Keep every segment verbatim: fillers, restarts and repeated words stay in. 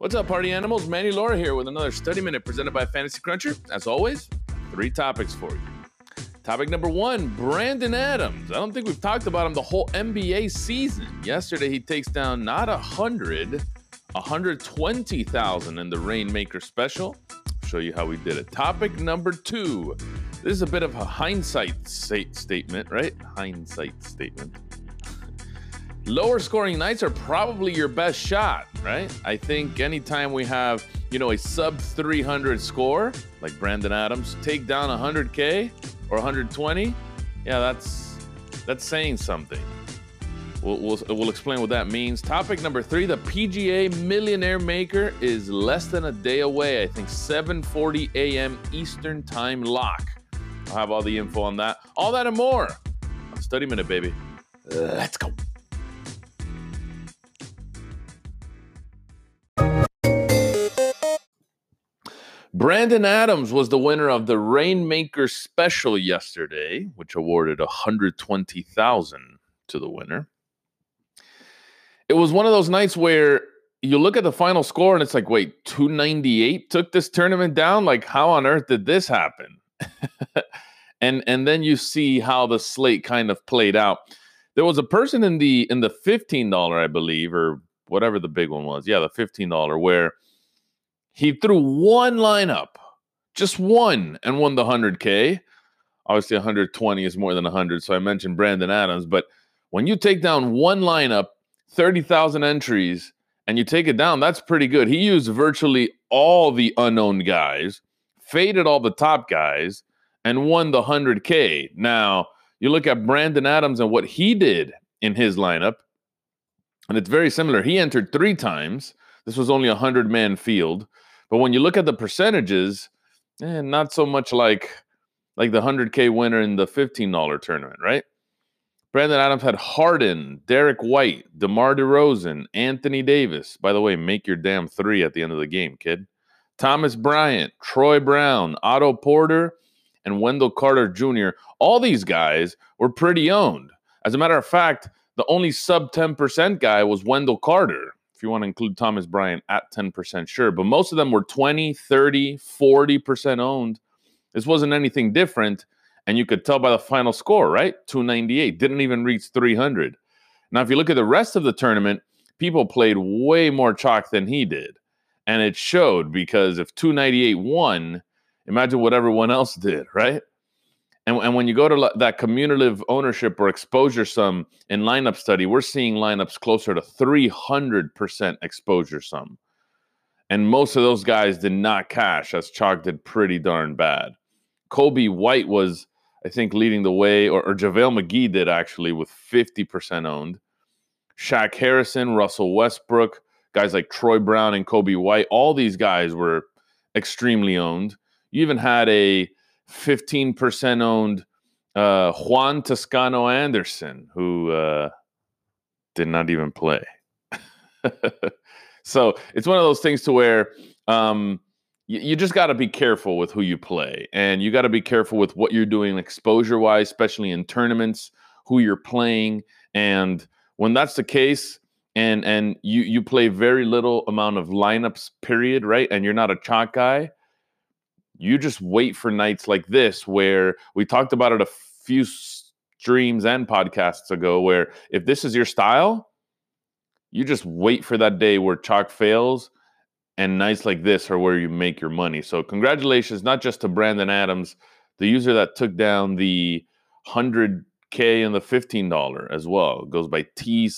What's up, party animals? Manny Laura here with another study minute presented by Fantasy Cruncher. As always, three topics for you. Topic number one, Brandon Adams. I don't think we've talked about him the whole N B A season. Yesterday, he takes down not one hundred, one hundred twenty thousand in the Rainmaker Special. I'll show you how we did it. Topic number two. This is a bit of a hindsight state statement, right? Hindsight statement. Lower scoring nights are probably your best shot, right? I think anytime we have, you know, a sub three hundred score, like Brandon Adams, take down one hundred K or one hundred twenty, yeah, that's that's saying something. We'll, we'll, we'll explain what that means. Topic number three, the P G A Millionaire Maker is less than a day away. I think seven forty A M Eastern Time lock. I'll have all the info on that. All that and more on Study Minute, baby. Let's go. Brandon Adams was the winner of the Rainmaker Special yesterday, which awarded one hundred twenty thousand dollars to the winner. It was one of those nights where you look at the final score and it's like, wait, two ninety-eight took this tournament down? Like, how on earth did this happen? and and then you see how the slate kind of played out. There was a person in the in the fifteen dollars, I believe, or whatever the big one was. Yeah, the fifteen dollars, where he threw one lineup, just one, and won the one hundred K. Obviously, one hundred twenty is more than one hundred, so I mentioned Brandon Adams. But when you take down one lineup, thirty thousand entries, and you take it down, that's pretty good. He used virtually all the unknown guys, faded all the top guys, and won the one hundred K. Now, you look at Brandon Adams and what he did in his lineup, and it's very similar. He entered three times. This was only a hundred-man field. But when you look at the percentages, eh, not so much like, like the one hundred K winner in the fifteen dollars tournament, right? Brandon Adams had Harden, Derek White, DeMar DeRozan, Anthony Davis. By the way, make your damn three at the end of the game, kid. Thomas Bryant, Troy Brown, Otto Porter, and Wendell Carter Junior All these guys were pretty owned. As a matter of fact, the only sub ten percent guy was Wendell Carter, if you want to include Thomas Bryant at ten percent, sure. But most of them were twenty, thirty, forty percent owned. This wasn't anything different. And you could tell by the final score, right? two ninety-eight. Didn't even reach three hundred. Now, if you look at the rest of the tournament, people played way more chalk than he did. And it showed, because if two ninety-eight won, imagine what everyone else did, right? And, and when you go to that cumulative ownership or exposure sum in lineup study, we're seeing lineups closer to three hundred percent exposure sum. And most of those guys did not cash, as chalk did pretty darn bad. Kobe White was, I think, leading the way, or, or JaVale McGee did, actually, with fifty percent owned. Shaq Harrison, Russell Westbrook, guys like Troy Brown and Kobe White, all these guys were extremely owned. You even had a fifteen percent owned uh, Juan Toscano Anderson, who uh, did not even play. So it's one of those things to where um, you, you just got to be careful with who you play. And you got to be careful with what you're doing exposure-wise, especially in tournaments, who you're playing. And when that's the case, and, and you, you play very little amount of lineups, period, right? And you're not a chalk guy, you just wait for nights like this, where we talked about it a few streams and podcasts ago, where if this is your style, you just wait for that day where chalk fails, and nights like this are where you make your money. So congratulations, not just to Brandon Adams, the user that took down the one hundred K and the fifteen dollars as well. It goes by T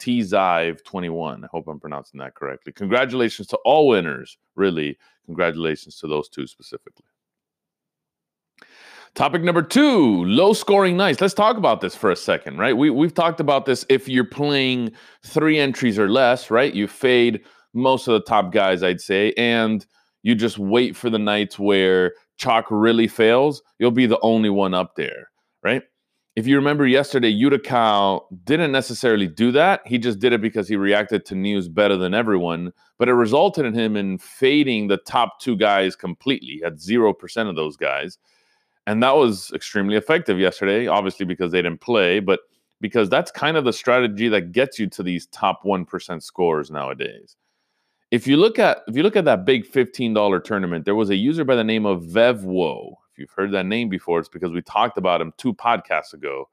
T Zive twenty-one. I hope I'm pronouncing that correctly. Congratulations to all winners, really. Congratulations to those two specifically. Topic number two, low-scoring nights. Let's talk about this for a second, right? We, we've talked about this if you're playing three entries or less, right? You fade most of the top guys, I'd say, and you just wait for the nights where chalk really fails. You'll be the only one up there, right? If you remember yesterday, Udoka didn't necessarily do that. He just did it because he reacted to news better than everyone. But it resulted in him in fading the top two guys completely. He had zero percent of those guys. And that was extremely effective yesterday, obviously because they didn't play, but because that's kind of the strategy that gets you to these top one percent scores nowadays. If you look at if you look at that big fifteen dollar tournament, there was a user by the name of VevWo. If you've heard that name before, it's because we talked about him two podcasts ago,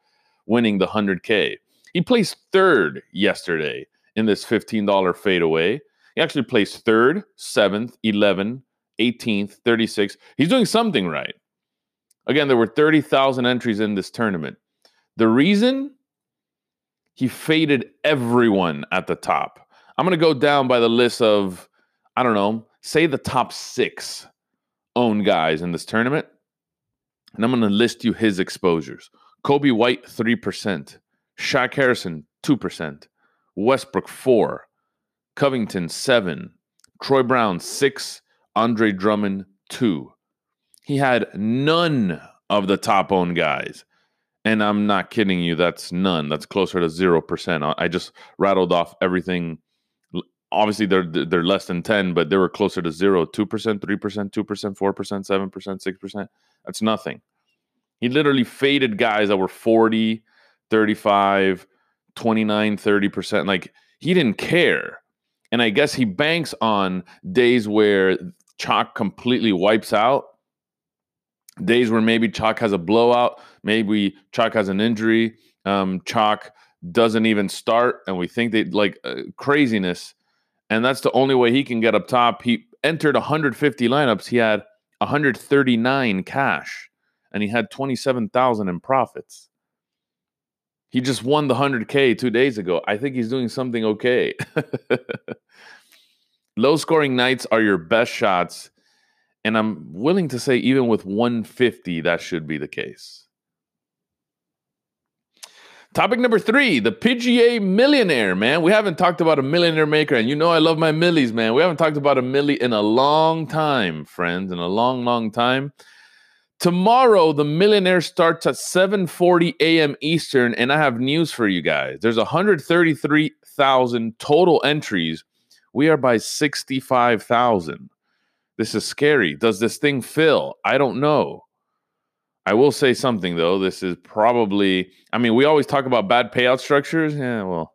winning the one hundred K. He placed third yesterday in this fifteen dollar fadeaway. He actually placed third, seventh, eleventh, eighteenth, thirty-sixth. He's doing something right. Again, there were thirty thousand entries in this tournament. The reason? He faded everyone at the top. I'm going to go down by the list of, I don't know, say the top six own guys in this tournament. And I'm going to list you his exposures. Kobe White, three percent. Shaq Harrison, two percent. Westbrook, four percent. Covington, seven percent. Troy Brown, six percent. Andre Drummond, two percent. He had none of the top owned guys. And I'm not kidding you, that's none. That's closer to zero percent. I just rattled off everything. Obviously, they're they're less than ten, but they were closer to zero, two percent, three percent, two percent, four percent, seven percent, six percent. That's nothing. He literally faded guys that were forty, thirty-five, twenty-nine, thirty percent. Like, he didn't care. And I guess he banks on days where chalk completely wipes out. Days where maybe chalk has a blowout, maybe chalk has an injury, um, chalk doesn't even start, and we think they like uh, craziness. And that's the only way he can get up top. He entered one hundred fifty lineups. He had one hundred thirty-nine cash, and he had twenty-seven thousand in profits. He just won the one hundred K two days ago. I think he's doing something okay. Low-scoring nights are your best shots. And I'm willing to say even with one fifty, that should be the case. Topic number three, the P G A Millionaire, man. We haven't talked about a millionaire maker, and you know I love my millies, man. We haven't talked about a millie in a long time, friends, in a long, long time. Tomorrow, the millionaire starts at seven forty a m Eastern, and I have news for you guys. There's one hundred thirty-three thousand total entries. We are by sixty-five thousand. This is scary. Does this thing fill? I don't know. I will say something, though. This is probably... I mean, we always talk about bad payout structures. Yeah, well,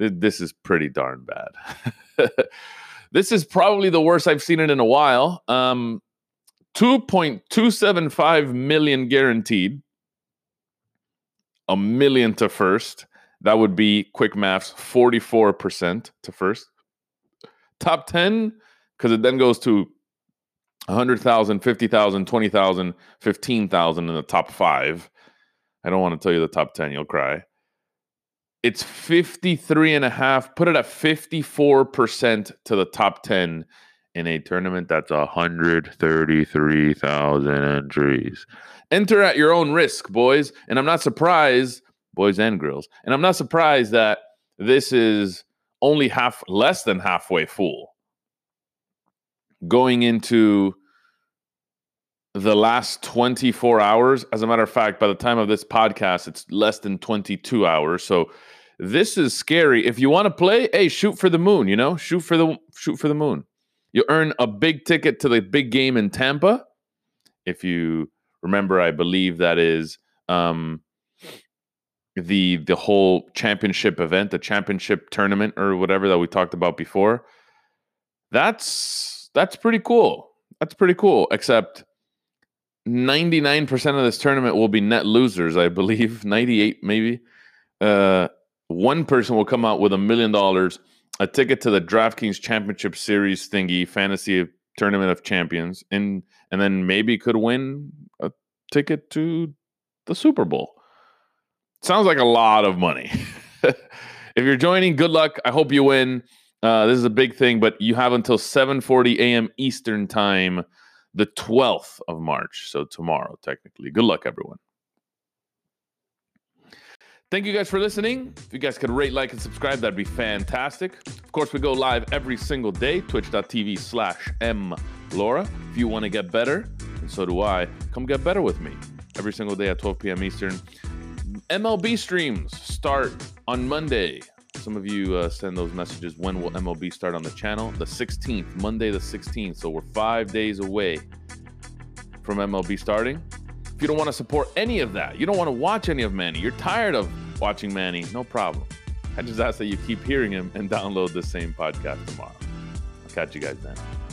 th- this is pretty darn bad. This is probably the worst I've seen it in a while. Um, two point two seven five million guaranteed. A million to first. That would be, quick maths, forty-four percent to first. Top ten... because it then goes to one hundred thousand, fifty thousand, twenty thousand, fifteen thousand in the top five. I don't want to tell you the top ten. You'll cry. It's fifty-three and a half. Put it at fifty-four percent to the top ten in a tournament that's one hundred thirty-three thousand entries. Enter at your own risk, boys. And I'm not surprised, boys and girls, and I'm not surprised that this is only half, less than halfway full. Going into the last twenty-four hours. As a matter of fact, by the time of this podcast, it's less than twenty-two hours. So this is scary. If you want to play, hey, shoot for the moon, you know, shoot for the shoot for the moon. You earn a big ticket to the big game in Tampa. If you remember, I believe that is um, the the whole championship event, the championship tournament or whatever that we talked about before. That's That's pretty cool. That's pretty cool. Except ninety-nine percent of this tournament will be net losers, I believe. ninety-eight maybe. Uh, one person will come out with a million dollars, a ticket to the DraftKings Championship Series thingy, Fantasy Tournament of Champions, and, and then maybe could win a ticket to the Super Bowl. Sounds like a lot of money. If you're joining, good luck. I hope you win. Uh, this is a big thing, but you have until seven forty a m Eastern time, the twelfth of March. So tomorrow, technically. Good luck, everyone. Thank you guys for listening. If you guys could rate, like, and subscribe, that'd be fantastic. Of course, we go live every single day, twitch.tv slash mlaura. If you want to get better, and so do I, come get better with me every single day at twelve p m Eastern. M L B streams start on Monday. Some of you uh, send those messages. When will M L B start on the channel? The sixteenth, Monday the sixteenth. So we're five days away from M L B starting. If you don't want to support any of that, you don't want to watch any of Manny, you're tired of watching Manny, no problem. I just ask that you keep hearing him and download the same podcast tomorrow. Catch you guys then.